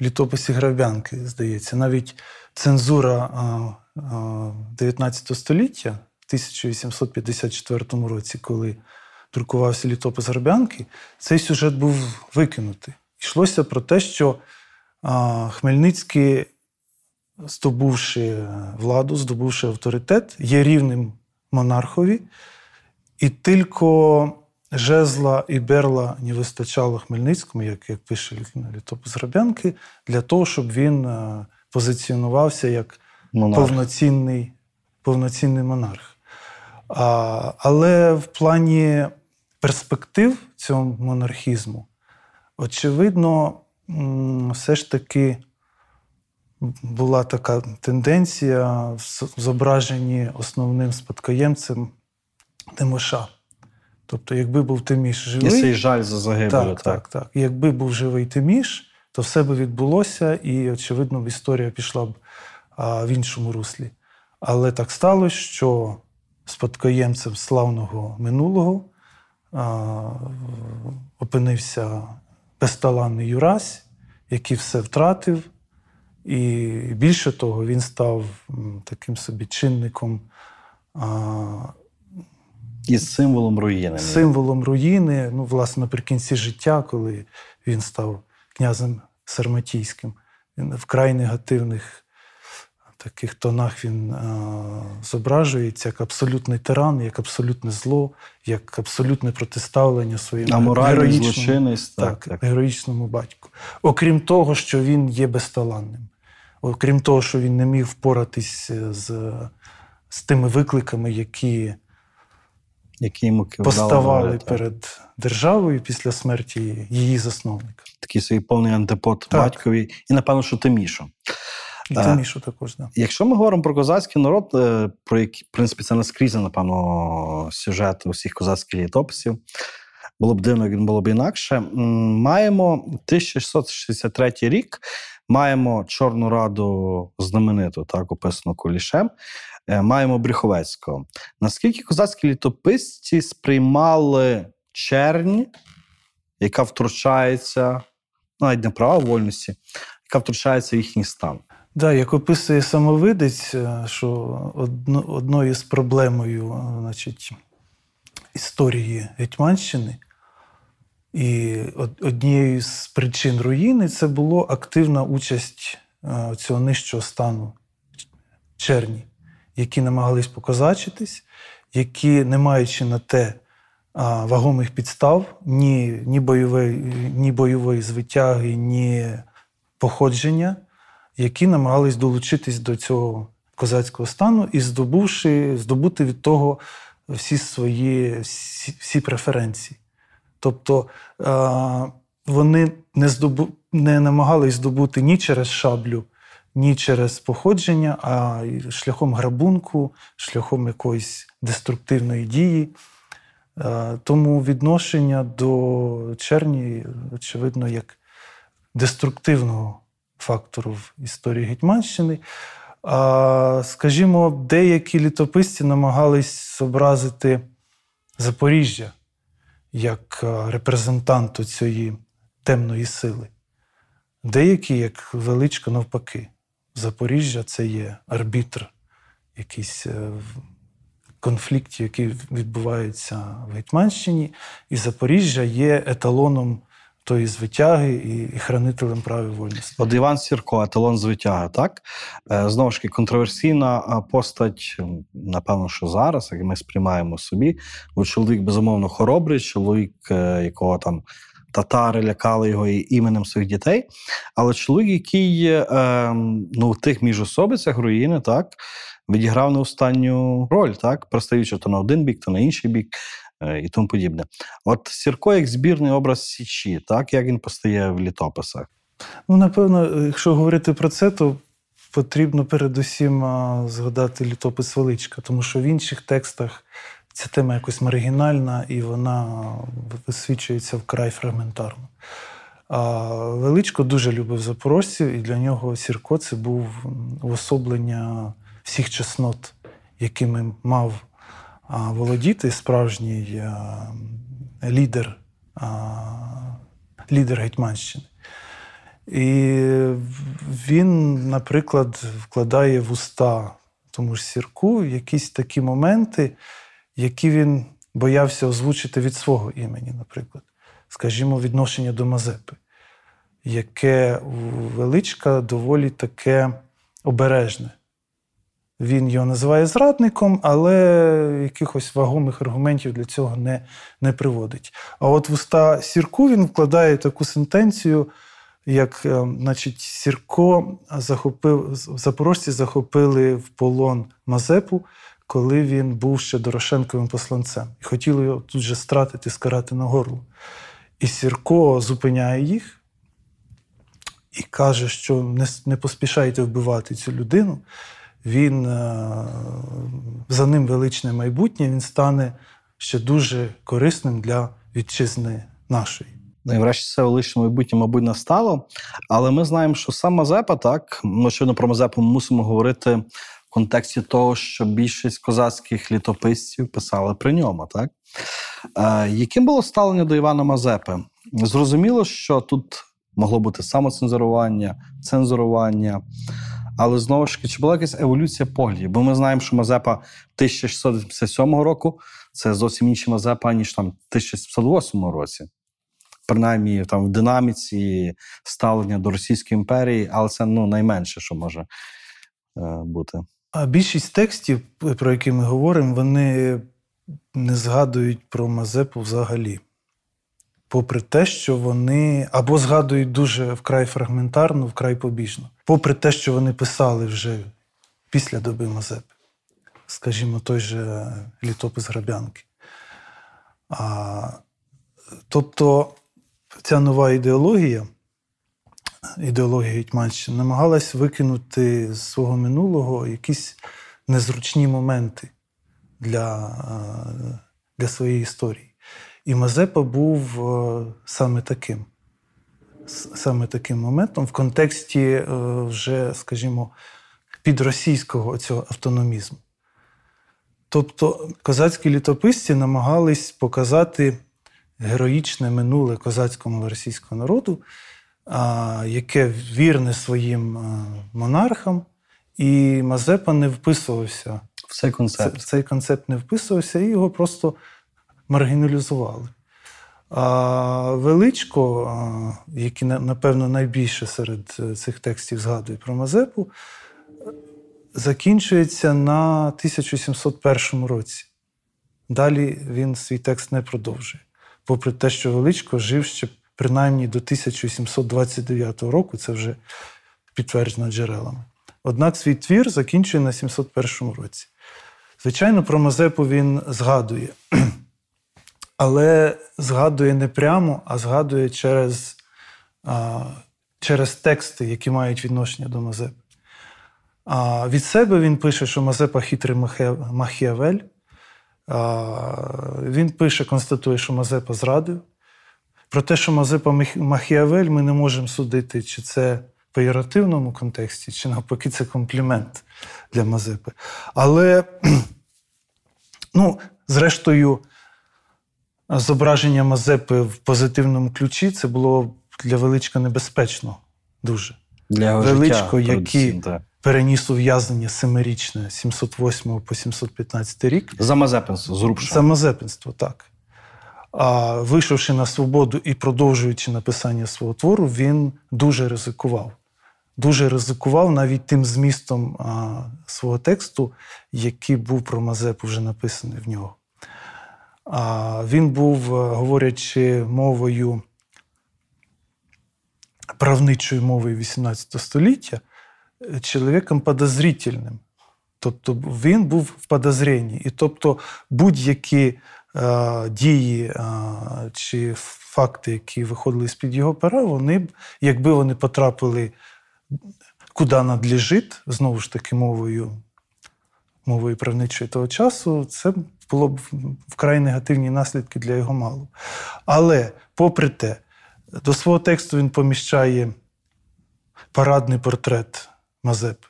в літописі Граб'янки, здається, навіть цензура дев'ятнадцятого століття, в тисяча вісімсот п'ятдесят четвертому році, коли друкувався літопис Граб'янки, цей сюжет був викинутий. Йшлося про те, що Хмельницький, здобувши владу, здобувши авторитет, є рівним монархові, і тільки жезла і берла не вистачало Хмельницькому, як, як пише літопис Граб'янки, для того, щоб він позиціонувався як Монарх. Повноцінний, повноцінний монарх. А, але в плані перспектив цього монархізму, очевидно, все ж таки була така тенденція в зображенні основним спадкоємцем Тимоша. Тобто, якби був Тиміш живий... Є цей жаль за загибель. Так, так, так. Якби був живий Тиміш, то все би відбулося, і, очевидно, історія пішла б в іншому руслі. Але так сталося, що спадкоємцем славного минулого опинився безталанний Юрась, який все втратив. І більше того, він став таким собі чинником і символом руїни. Символом руїни, ну, власне, наприкінці життя, коли він став князем Сарматійським. Вкрай негативних таких тонах він а, зображується як абсолютний тиран, як абсолютне зло, як абсолютне протиставлення своєму героїчному, так, так. героїчному батьку. Окрім того, що він є безталанним. Окрім того, що він не міг впоратись з, з тими викликами, які, які йому поставали вдало, перед так. державою після смерті її засновника. Такий свій повний антипод так. батькові і, напевно, що Тимішу. Та, також, да. Якщо ми говоримо про козацький народ, про який, в принципі, це наскрізь, напевно, сюжет усіх козацьких літописів, було б дивно, він було б інакше. Маємо тисяча шістсот шістдесят третій рік, маємо Чорну Раду знамениту, так, описану Кулішем, маємо Брюховецького. Наскільки козацькі літописці сприймали чернь, яка втручається, навіть не права вольності, яка втручається в їхній стан? Да, як описує Самовидець, що одно, одною з проблемою, значить, історії Гетьманщини і однією з причин руїни це була активна участь цього нижчого стану черні, які намагались покозачитись, які, не маючи на те вагомих підстав, ні, ні, бойової, ні бойової звитяги, ні походження, які намагались долучитись до цього козацького стану і здобувши, здобути від того всі свої всі, всі преференції. Тобто вони не, здобу, не намагались здобути ні через шаблю, ні через походження, а шляхом грабунку, шляхом якоїсь деструктивної дії. Тому відношення до черні, очевидно, як деструктивного фактору в історії Гетьманщини. А, скажімо, деякі літописці намагались зобразити Запоріжжя як репрезентанту цієї темної сили. Деякі, як Величко, навпаки. Запоріжжя – це є арбітр якийсь конфліктів, які відбуваються в Гетьманщині. І Запоріжжя є еталоном тої звитяги і хранителем прав і вольності. От Іван Сірко – еталон звитяги, так? Знову ж таки, контроверсійна постать, напевно, що зараз, як ми сприймаємо собі, бо чоловік, безумовно, хоробрий, чоловік, якого там татари лякали його іменем своїх дітей, але чоловік, який ну, в тих міжособицях Руїни, так, відіграв не останню роль, так, пристаючи то на один бік, то на інший бік, і тому подібне. От Сірко як збірний образ Січі, так, як він постає в літописах? Ну, напевно, якщо говорити про це, то потрібно передусім згадати літопис Величка, тому що в інших текстах ця тема якось маргінальна і вона висвічується вкрай фрагментарно. А Величко дуже любив запорожців, і для нього Сірко – це був уособлення всіх чеснот, якими мав володіти справжній лідер, лідер Гетьманщини. І він, наприклад, вкладає в уста тому ж Сірку якісь такі моменти, які він боявся озвучити від свого імені, наприклад. Скажімо, відношення до Мазепи, яке у Величка доволі таке обережне. Він його називає зрадником, але якихось вагомих аргументів для цього не, не приводить. А от в уста Сірку він вкладає таку сентенцію, як, значить, Сірко захопив, запорожці захопили в полон Мазепу, коли він був ще Дорошенковим посланцем. І хотіли його тут же стратити, скарати на горло. І Сірко зупиняє їх і каже, що не, не поспішайте вбивати цю людину. Він, за ним величне майбутнє, він стане ще дуже корисним для вітчизни нашої. Ну і врешті це величне майбутнє, мабуть, настало. Але ми знаємо, що сам Мазепа, так, ми щодо про Мазепу мусимо говорити в контексті того, що більшість козацьких літописців писали при ньому, так? Е, яким було ставлення до Івана Мазепи? Зрозуміло, що тут могло бути самоцензурування, цензурування, але, знову ж таки, чи була якась еволюція поглядів? Бо ми знаємо, що Мазепа тисяча шістсот вісімдесят сьомого року – це зовсім інша Мазепа, ніж там в тисяча шістсот вісімдесят восьмому році. Принаймні, там, в динаміці ставлення до Російської імперії, але це, ну, найменше, що може е, бути. А більшість текстів, про які ми говоримо, вони не згадують про Мазепу взагалі. Попри те, що вони або згадують дуже вкрай фрагментарно, вкрай побіжно. Попри те, що вони писали вже після доби Мазепи. Скажімо, той же літопис Граб'янки. А, тобто ця нова ідеологія, ідеологія Гетьманщини, намагалась викинути з свого минулого якісь незручні моменти для, для своєї історії. І Мазепа був саме таким, саме таким моментом в контексті вже, скажімо, підросійського цього автономізму. Тобто козацькі літописці намагались показати героїчне минуле козацькому російського народу, яке вірне своїм монархам, і Мазепа не вписувався в цей концепт. В цей концепт не вписувався, і його просто маргіналізували. А Величко, який, напевно, найбільше серед цих текстів згадує про Мазепу, закінчується на тисяча сімсот першому році. Далі він свій текст не продовжує. Попри те, що Величко жив ще принаймні до тисяча сімсот двадцять дев'ятого року, це вже підтверджено джерелами. Однак свій твір закінчує на сімсот першому році. Звичайно, про Мазепу він згадує. Але згадує не прямо, а згадує через, а, через тексти, які мають відношення до Мазепи. А, від себе він пише, що Мазепа – хитрий Махіавель. А, він пише, констатує, що Мазепа зрадив. Про те, що Мазепа – Махіавель, ми не можемо судити, чи це в пеоративному контексті, чи навпаки це комплімент для Мазепи. Але, ну, зрештою, зображення Мазепи в позитивному ключі – це було для Величка небезпечно дуже. Для Величко, життя, який переніс ув'язнення семирічне з сімсот восьмого по сімсот п'ятнадцятий рік. За мазепинство, зрубши. За мазепинство, так. А вийшовши на свободу і продовжуючи написання свого твору, він дуже ризикував. Дуже ризикував навіть тим змістом а, свого тексту, який був про Мазепу вже написаний в нього. А він був, говорячи мовою, правничою мовою вісімнадцятого століття, чоловіком подозрительним. Тобто він був в подозренні. І тобто будь-які е, дії е, чи факти, які виходили з-під його пера, вони б, якби вони потрапили куди надлежить, знову ж таки мовою, мовою правничої того часу, це було б вкрай негативні наслідки для його малу. Але, попри те, до свого тексту він поміщає парадний портрет Мазепи,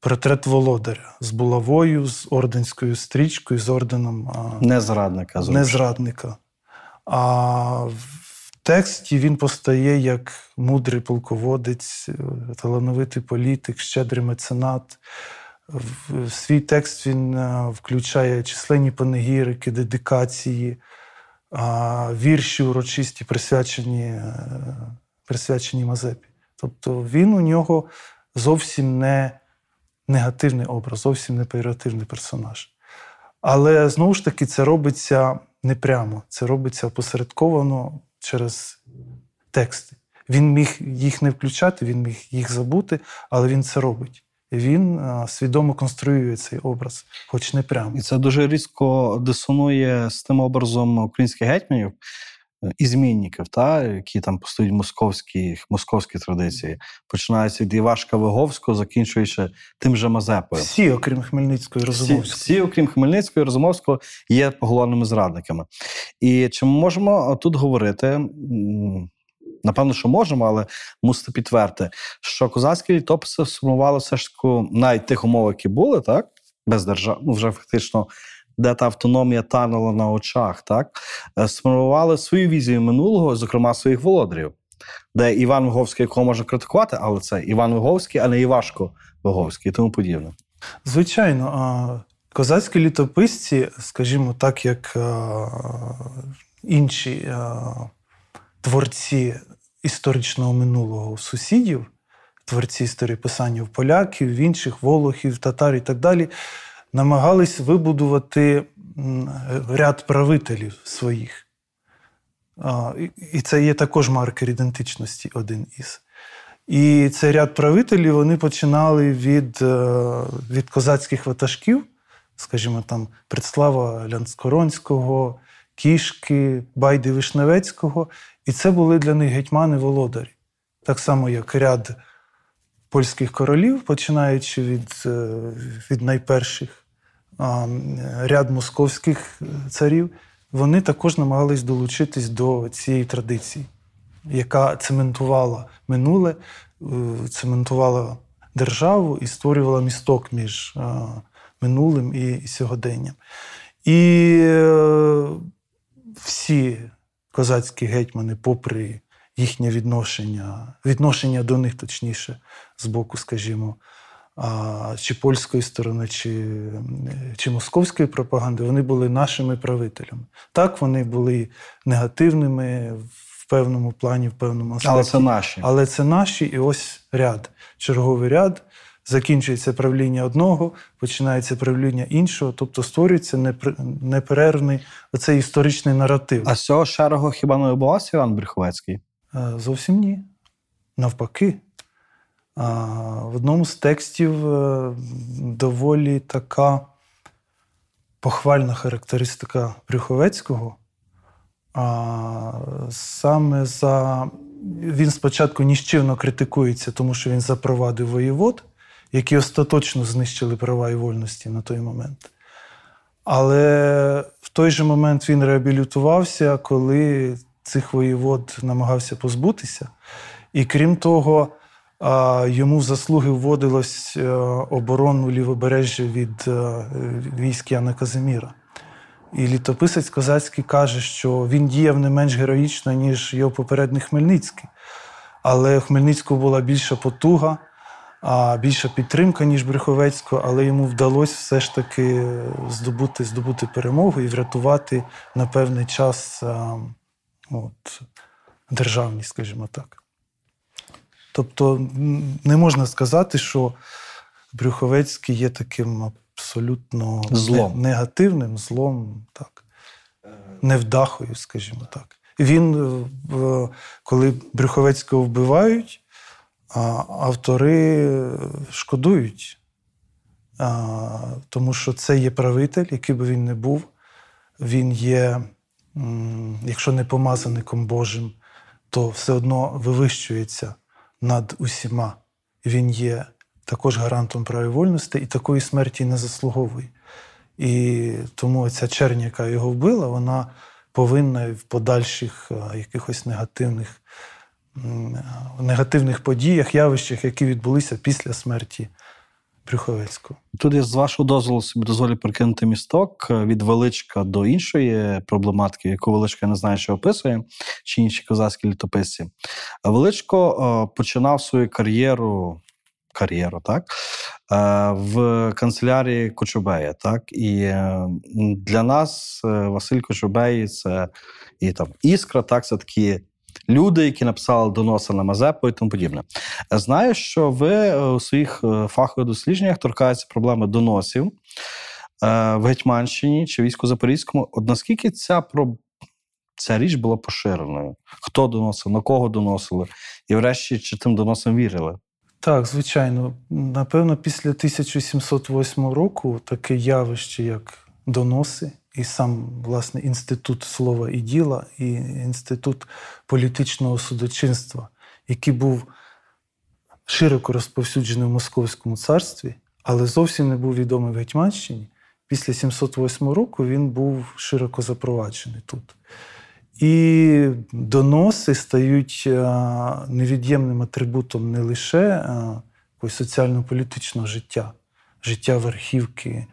портрет володаря з булавою, з орденською стрічкою, з орденом незрадника. незрадника. А в тексті він постає як мудрий полководець, талановитий політик, щедрий меценат. В свій текст він включає численні панегірики, дедикації, вірші урочисті, присвячені, присвячені Мазепі. Тобто він у нього зовсім не негативний образ, зовсім не пеоративний персонаж. Але, знову ж таки, це робиться не прямо, це робиться опосередковано через тексти. Він міг їх не включати, він міг їх забути, але він це робить. Він свідомо конструює цей образ, хоч не прямо. І це дуже різко дисонує з тим образом українських гетьманів і змінників, та, які там постають московські, московські традиції. Починається від Івашка Виговського, закінчуючи тим же Мазепою. Всі, окрім Хмельницького і Розумовського. Всі, всі окрім Хмельницького і Розумовського, є головними зрадниками. І чи ми можемо тут говорити... Напевно, що можемо, але мусите підтвердити, що козацькі літописи сформували все ж таки навіть тих умов, які були, так? Без держав... Ну, вже фактично, де та автономія танула на очах, так? Сформували свою візію минулого, зокрема, своїх володарів. Де Іван Виговський, якого можна критикувати, але це Іван Виговський, а не Івашко Виговський і тому подібне. Звичайно. Козацькі літописці, скажімо так, як інші... творці історичного минулого сусідів, творці історії писання в поляків, в інших, волохів, татар і так далі, намагались вибудувати ряд правителів своїх. І це є також маркер ідентичності, один із. І цей ряд правителів, вони починали від, від козацьких ватажків, скажімо там, Предслава Лянскоронського, Кішки, Байди Вишневецького, і це були для них гетьмани-володарі. Так само, як ряд польських королів, починаючи від, від найперших, ряд московських царів, вони також намагались долучитись до цієї традиції, яка цементувала минуле, цементувала державу і створювала місток між минулим і сьогоденням. І всі козацькі гетьмани, попри їхнє відношення, відношення до них, точніше, з боку, скажімо, чи польської сторони, чи, чи московської пропаганди, вони були нашими правителями. Так, вони були негативними в певному плані, в певному аспекті. Але це наші. Але це наші, і ось ряд, черговий ряд закінчується правління одного, починається правління іншого, тобто створюється неперервний оцей історичний наратив. А з цього шерого хіба не вибувався Іван Брюховецький? Зовсім ні. Навпаки. В одному з текстів доволі така похвальна характеристика Брюховецького. Саме за... Він спочатку ніщівно критикується, тому що він запровадив воєвод, які остаточно знищили права і вольності на той момент. Але в той же момент він реабілітувався, коли цих воєвод намагався позбутися. І крім того, йому в заслуги вводилось оборону лівобережжя від військ Яна Казиміра. І літописець козацький каже, що він діяв не менш героїчно, ніж його попередник Хмельницький. Але у Хмельницького була більша потуга, більша підтримка, ніж Брюховецького, але йому вдалося все ж таки здобути, здобути перемогу і врятувати на певний час от, державність, скажімо так. Тобто не можна сказати, що Брюховецький є таким абсолютно злом. Негативним злом, так. Невдахою, скажімо так. Він, коли Брюховецького вбивають, автори шкодують, тому що це є правитель, який би він не був. Він є, якщо не помазаником Божим, то все одно вивищується над усіма. Він є також гарантом прав і вольностей, і такої смерті не заслуговує. І тому ця чернь, яка його вбила, вона повинна в подальших якихось негативних, негативних подіях, явищах, які відбулися після смерті Брюховецького. Тут я, з вашого дозволу, собі дозволю перекинути місток від Величка до іншої проблематики, яку Величко, я не знаю, що описує, чи інші козацькі літописці. Величко починав свою кар'єру кар'єру, так, в канцелярії Кочубея, так, і для нас Василь Кочубей – це і там Іскра, так, це такі люди, які написали доноси на Мазепу і тому подібне. Знаю, що ви у своїх фахових дослідженнях торкаєтеся проблеми доносів в Гетьманщині чи війську Запорізькому. От наскільки ця проблема, ця річ була поширеною? Хто доносив, на кого доносили? І врешті, чи тим доносам вірили? Так, звичайно. Напевно, після тисяча сімсот восьмого року таке явище, як доноси, і сам, власне, інститут слова і діла, і інститут політичного судочинства, який був широко розповсюджений в Московському царстві, але зовсім не був відомий в Гетьманщині, після сімсот восьмого року він був широко запроваджений тут. І доноси стають невід'ємним атрибутом не лише соціально-політичного життя, життя верхівки,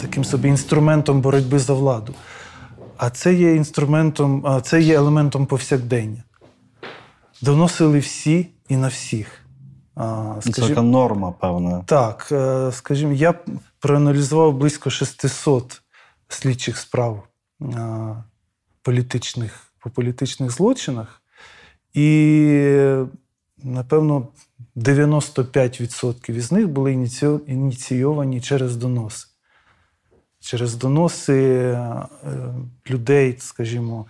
таким собі інструментом боротьби за владу, а це є інструментом, це є елементом повсякдення. Доносили всі і на всіх. Скажі... Це така норма, певна. Так, скажімо, я проаналізував близько шістсот слідчих справ політичних, по політичних злочинах, і, напевно, дев'яносто п'ять відсотків із них були ініційовані через доноси. Через доноси людей, скажімо,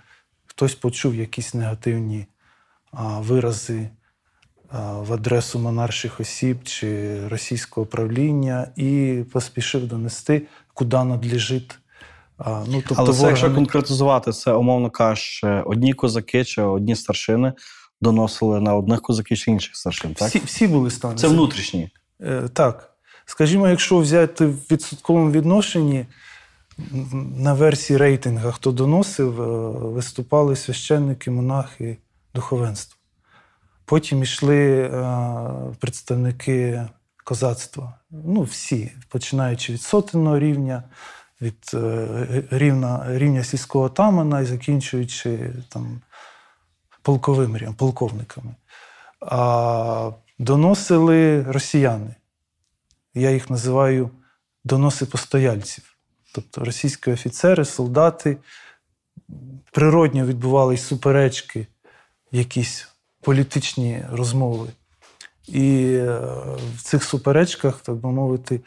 хтось почув якісь негативні вирази в адресу монарших осіб чи російського правління і поспішив донести, куди надлежить. А, ну, тобто, Але це, якщо не... конкретизувати, це, умовно кажучи, одні козаки чи одні старшини доносили на одних козаків чи інших старшин, так? Всі, всі були стани. Це внутрішні? Е, так. Скажімо, якщо взяти в відсотковому відношенні, на версії рейтингу, хто доносив, виступали священники, монахи, духовенство. Потім йшли е, представники козацтва. Ну, всі, починаючи від сотенного рівня, від рівня, рівня сільського отамана і закінчуючи там, полковими, полковниками. А доносили росіяни. Я їх називаю доноси постояльців. Тобто російські офіцери, солдати. Природньо відбувалися суперечки, якісь політичні розмови І в цих суперечках, так би мовити,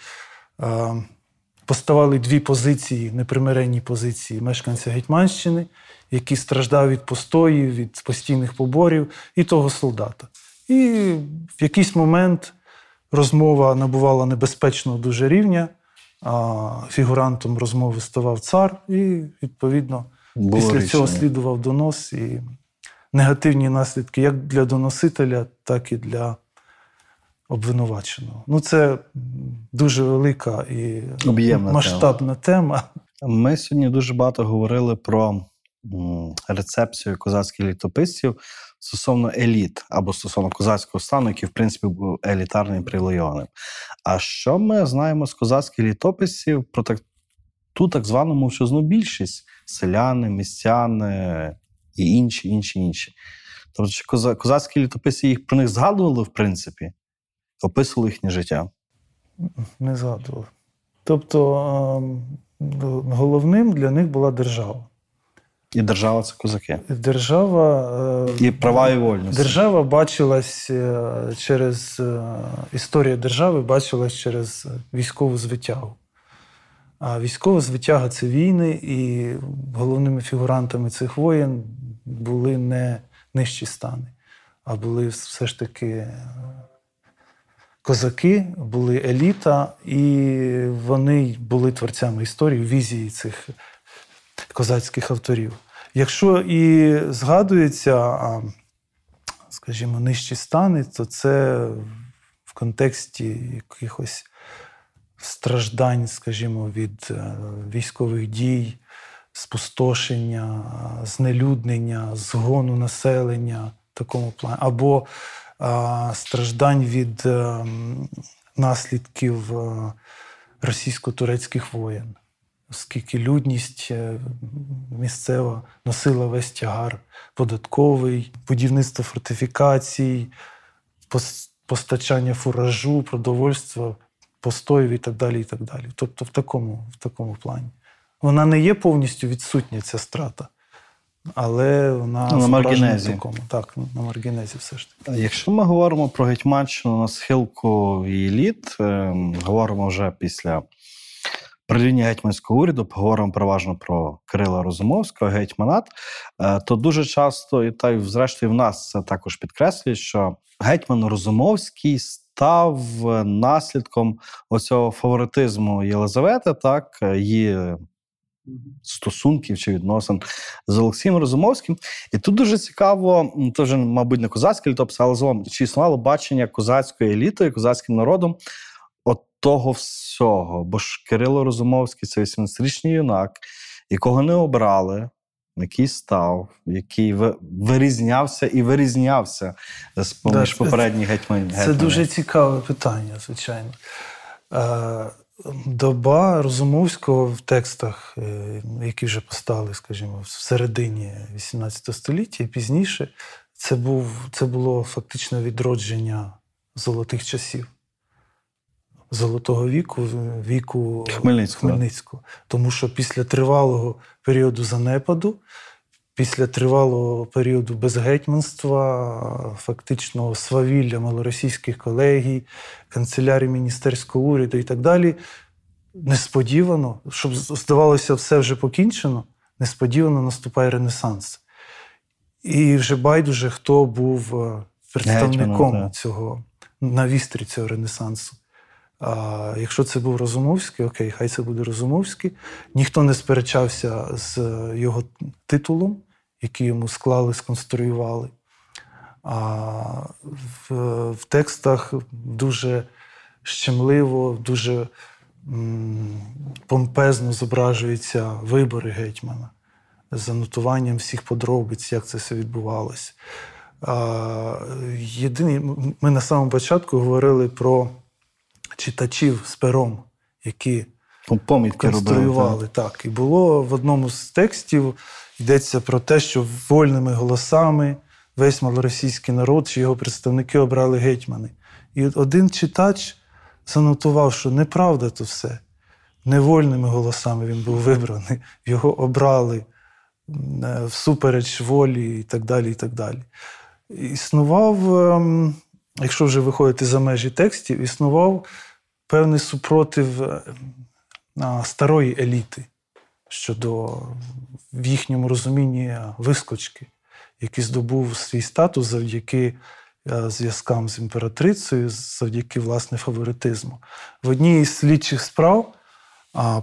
поставали дві позиції, непримиренні позиції мешканця Гетьманщини, який страждав від постоїв, від постійних поборів, і того солдата. І в якийсь момент розмова набувала небезпечного дуже рівня, фігурантом розмови ставав цар, і, відповідно, Було після рішення. Цього слідував донос, і негативні наслідки як для доносителя, так і для обвинуваченого. Ну, це дуже велика і об'ємна масштабна тема. тема. Ми сьогодні дуже багато говорили про рецепцію козацьких літописців стосовно еліт або стосовно козацького стану, який, в принципі, був елітарним привілейованим. А що ми знаємо з козацьких літописів про так, ту так звану мовчазну більшість? Селяни, містяни і інші, інші, інші. Тобто, що козацькі літописи їх про них згадували, в принципі? Описували їхнє життя? Не згадували. Тобто, головним для них була держава. І держава – це козаки. Держава... І права, і вольності. Держава бачилась через... Історія держави бачилась через військову звитягу. А військова звитяга – це війни, і головними фігурантами цих воєн були не нижчі стани, а були все ж таки козаки, були еліта, і вони були творцями історії, візії цих козацьких авторів. Якщо і згадується, скажімо, нижчі стани, то це в контексті якихось страждань, скажімо, від військових дій, спустошення, знелюднення, згону населення в такому плані, або страждань від наслідків російсько-турецьких воєн, оскільки людність місцева носила весь тягар податковий, будівництво фортифікацій, постачання фуражу, продовольства, постоїв і так далі, і так далі. Тобто в такому, в такому плані. Вона не є повністю відсутня, ця страта, але вона на маргінезі. Такому. Так, на маргінезі все ж таки. Якщо ми говоримо про Гетьманщину на схилку її літ, говоримо вже після правління гетьманського уряду, поговоримо переважно про Кирила Розумовського, гетьманат, то дуже часто, і так, зрештою, в нас це також підкреслює, що гетьман Розумовський став наслідком оцього фаворитизму Єлизавети, так, її стосунків чи відносин з Олексієм Розумовським. І тут дуже цікаво, це вже, мабуть, не козацький літопис, але загалом, чи існувало бачення козацької еліти, козацьким народом от того всього. Бо ж Кирило Розумовський – це вісімнадцятирічний юнак, якого не обрали, який став, який вирізнявся і вирізнявся з-поміж попередніх гетьманів. Це дуже цікаве питання, звичайно. Доба Розумовського в текстах, які вже постали, скажімо, в середині вісімнадцятого століття і пізніше, це, був, це було фактично відродження золотих часів, золотого віку, віку Хмельницького. Хмельницького. Тому що після тривалого періоду занепаду, після тривалого періоду безгетьманства, фактично свавілля малоросійських колегій, канцелярії міністерського уряду і так далі, несподівано, щоб, здавалося, все вже покінчено, несподівано наступає Ренесанс. І вже байдуже, хто був представником Гетьмана, цього, на вістрі цього Ренесансу. А якщо це був Розумовський, окей, хай це буде Розумовський. Ніхто не сперечався з його титулом, який йому склали, сконструювали. А в, в текстах дуже щемливо, дуже м, помпезно зображуються вибори гетьмана з анотуванням всіх подробиць, як це все відбувалося. А, єдиний, ми на самому початку говорили про читачів з пером, які помітки конструювали. Робили, так. Так. І було в одному з текстів, йдеться про те, що вольними голосами весь малоросійський народ чи його представники обрали гетьмани. І один читач занотував, що неправда то все. Не вольними голосами він був вибраний. Його обрали всупереч волі і так далі, і так далі. Існував якщо вже виходити за межі текстів, існував певний супротив старої еліти щодо в їхньому розумінні вискочки, який здобув свій статус завдяки зв'язкам з імператрицею, завдяки, власне, фаворитизму. В одній із слідчих справ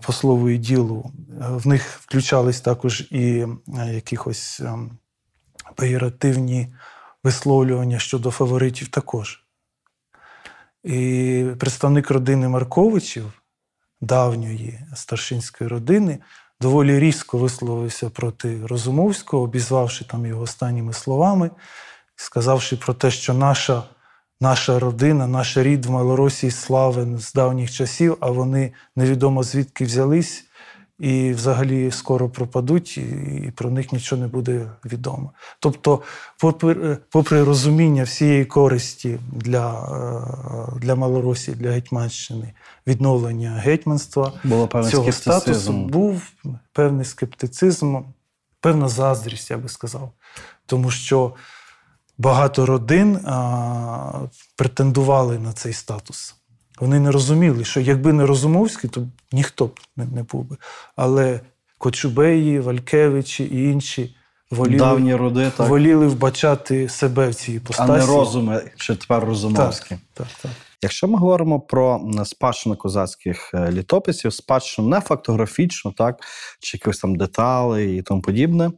по слову і ділу в них включались також і якихось пеоративні висловлювання щодо фаворитів також. І представник родини Марковичів, давньої старшинської родини, доволі різко висловився проти Розумовського, обізвавши там його останніми словами, сказавши про те, що наша, наша родина, наш рід в Малоросії славен з давніх часів, а вони невідомо звідки взялись і взагалі скоро пропадуть, і про них нічого не буде відомо. Тобто, попри, попри розуміння всієї користі для, для Малоросії, для Гетьманщини, відновлення гетьманства, цього статусу, був певний скептицизм, певна заздрість, я би сказав. Тому що багато родин а, претендували на цей статус. Вони не розуміли, що якби не Розумовський, то ніхто б не, не був би. Але Кочубеї, Валькевичі і інші воліли, давні роди, так, воліли вбачати себе в цій іпостасі. А не розуми, чи тепер Розумовський. Так, так, так. Якщо ми говоримо про спадщину козацьких літописів, спадщину не фактографічно, так, чи якісь там деталі і тому подібне,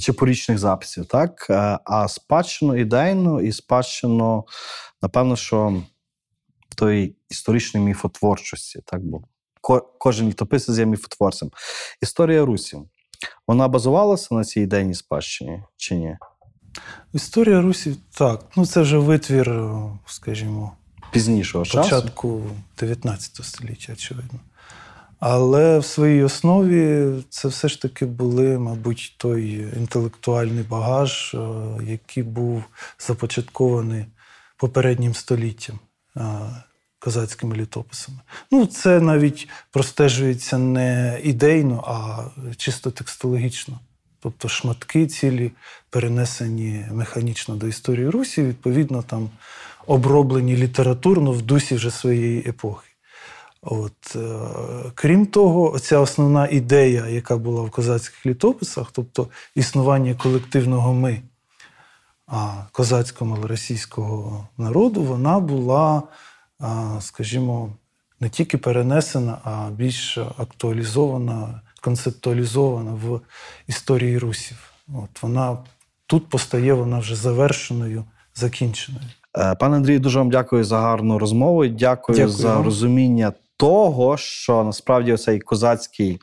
чи порічних записів, так? А спадщину ідейну і спадщину, напевно, що тої історичної міфотворчості, так? Бо кожен літопис є міфотворцем. Історія Русі, вона базувалася на цій ідейній спадщині чи ні? Історія Русі, так. Ну, це вже витвір, скажімо, пізнішого часу. Початку дев'ятнадцятого століття, очевидно. Але в своїй основі це все ж таки були, мабуть, той інтелектуальний багаж, який був започаткований попереднім століттям козацькими літописами. Ну, це навіть простежується не ідейно, а чисто текстологічно. Тобто шматки цілі перенесені механічно до історії Русі, відповідно, там оброблені літературно в дусі вже своєї епохи. От. Крім того, ця основна ідея, яка була в козацьких літописах, тобто існування колективного «ми» козацько-малоросійського народу, вона була, скажімо, не тільки перенесена, а більш актуалізована, концептуалізована в історії русів. От вона тут постає, вона вже завершеною, закінченою. Пане Андрію, дуже вам дякую за гарну розмову. Дякую, дякую за розуміння того, що насправді цей козацький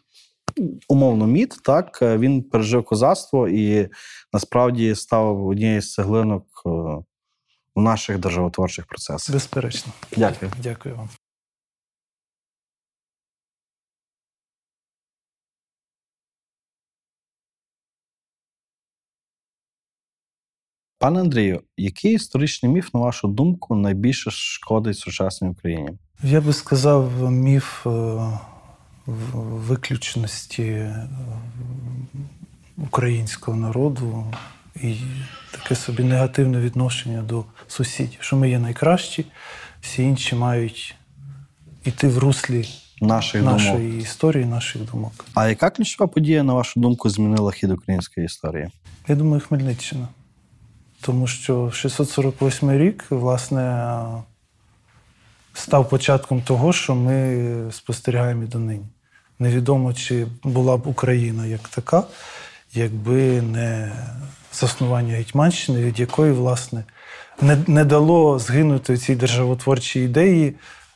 умовно міт, так, він пережив козацтво і насправді став однією з цеглинок в наших державотворчих процесах. Безперечно. Дякую. Дякую вам. Пане Андрію, який історичний міф, на вашу думку, найбільше шкодить сучасній Україні? Я би сказав, міф виключності українського народу і таке собі негативне відношення до сусідів, що ми є найкращі, всі інші мають йти в руслі наших нашої думок. Історії, наших думок. А яка ключова подія, на вашу думку, змінила хід української історії? Я думаю, Хмельниччина. Тому що шістсот сорок восьмий рік, власне, став початком того, що ми спостерігаємо і донині. Невідомо, чи була б Україна як така, якби не заснування Гетьманщини, від якої, власне, не, не дало згинути цій державотворчій ідеї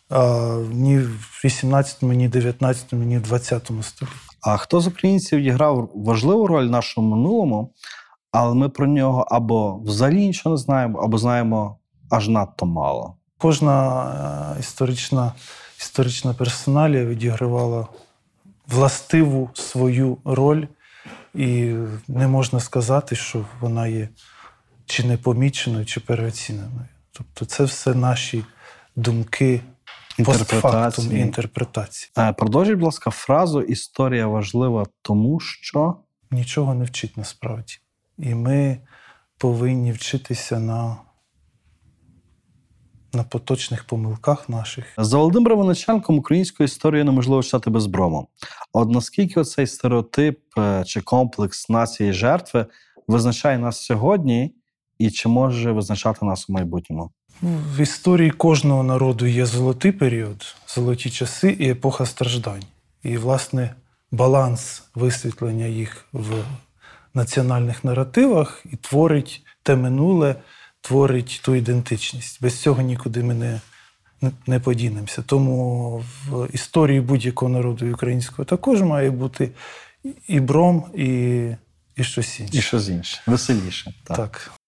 а, ні в вісімнадцятому, ні в дев'ятнадцятому, ні в двадцятому столітті. А хто з українців відіграв важливу роль в нашому минулому, але ми про нього або взагалі нічого не знаємо, або знаємо аж надто мало. Кожна історична, історична персоналія відігравала властиву свою роль, і не можна сказати, що вона є чи непоміченою, чи переоціненою. Тобто це все наші думки, постфактум і інтерпретації. Продовжіть, будь ласка, фразу «Історія важлива тому, що…» Нічого не вчить насправді. І ми повинні вчитися на на поточних помилках наших. За Володимиром Воначенком українську історію неможливо читати без брому. От наскільки цей стереотип чи комплекс нації жертви визначає нас сьогодні і чи може визначати нас у майбутньому? В історії кожного народу є золотий період, золоті часи і епоха страждань. І, власне, баланс висвітлення їх в національних наративах і творить те минуле, творить ту ідентичність. Без цього нікуди ми не, не подінемося. Тому в історії будь-якого народу українського також має бути і бром, і, і щось інше. І щось інше. Веселіше. Так. так.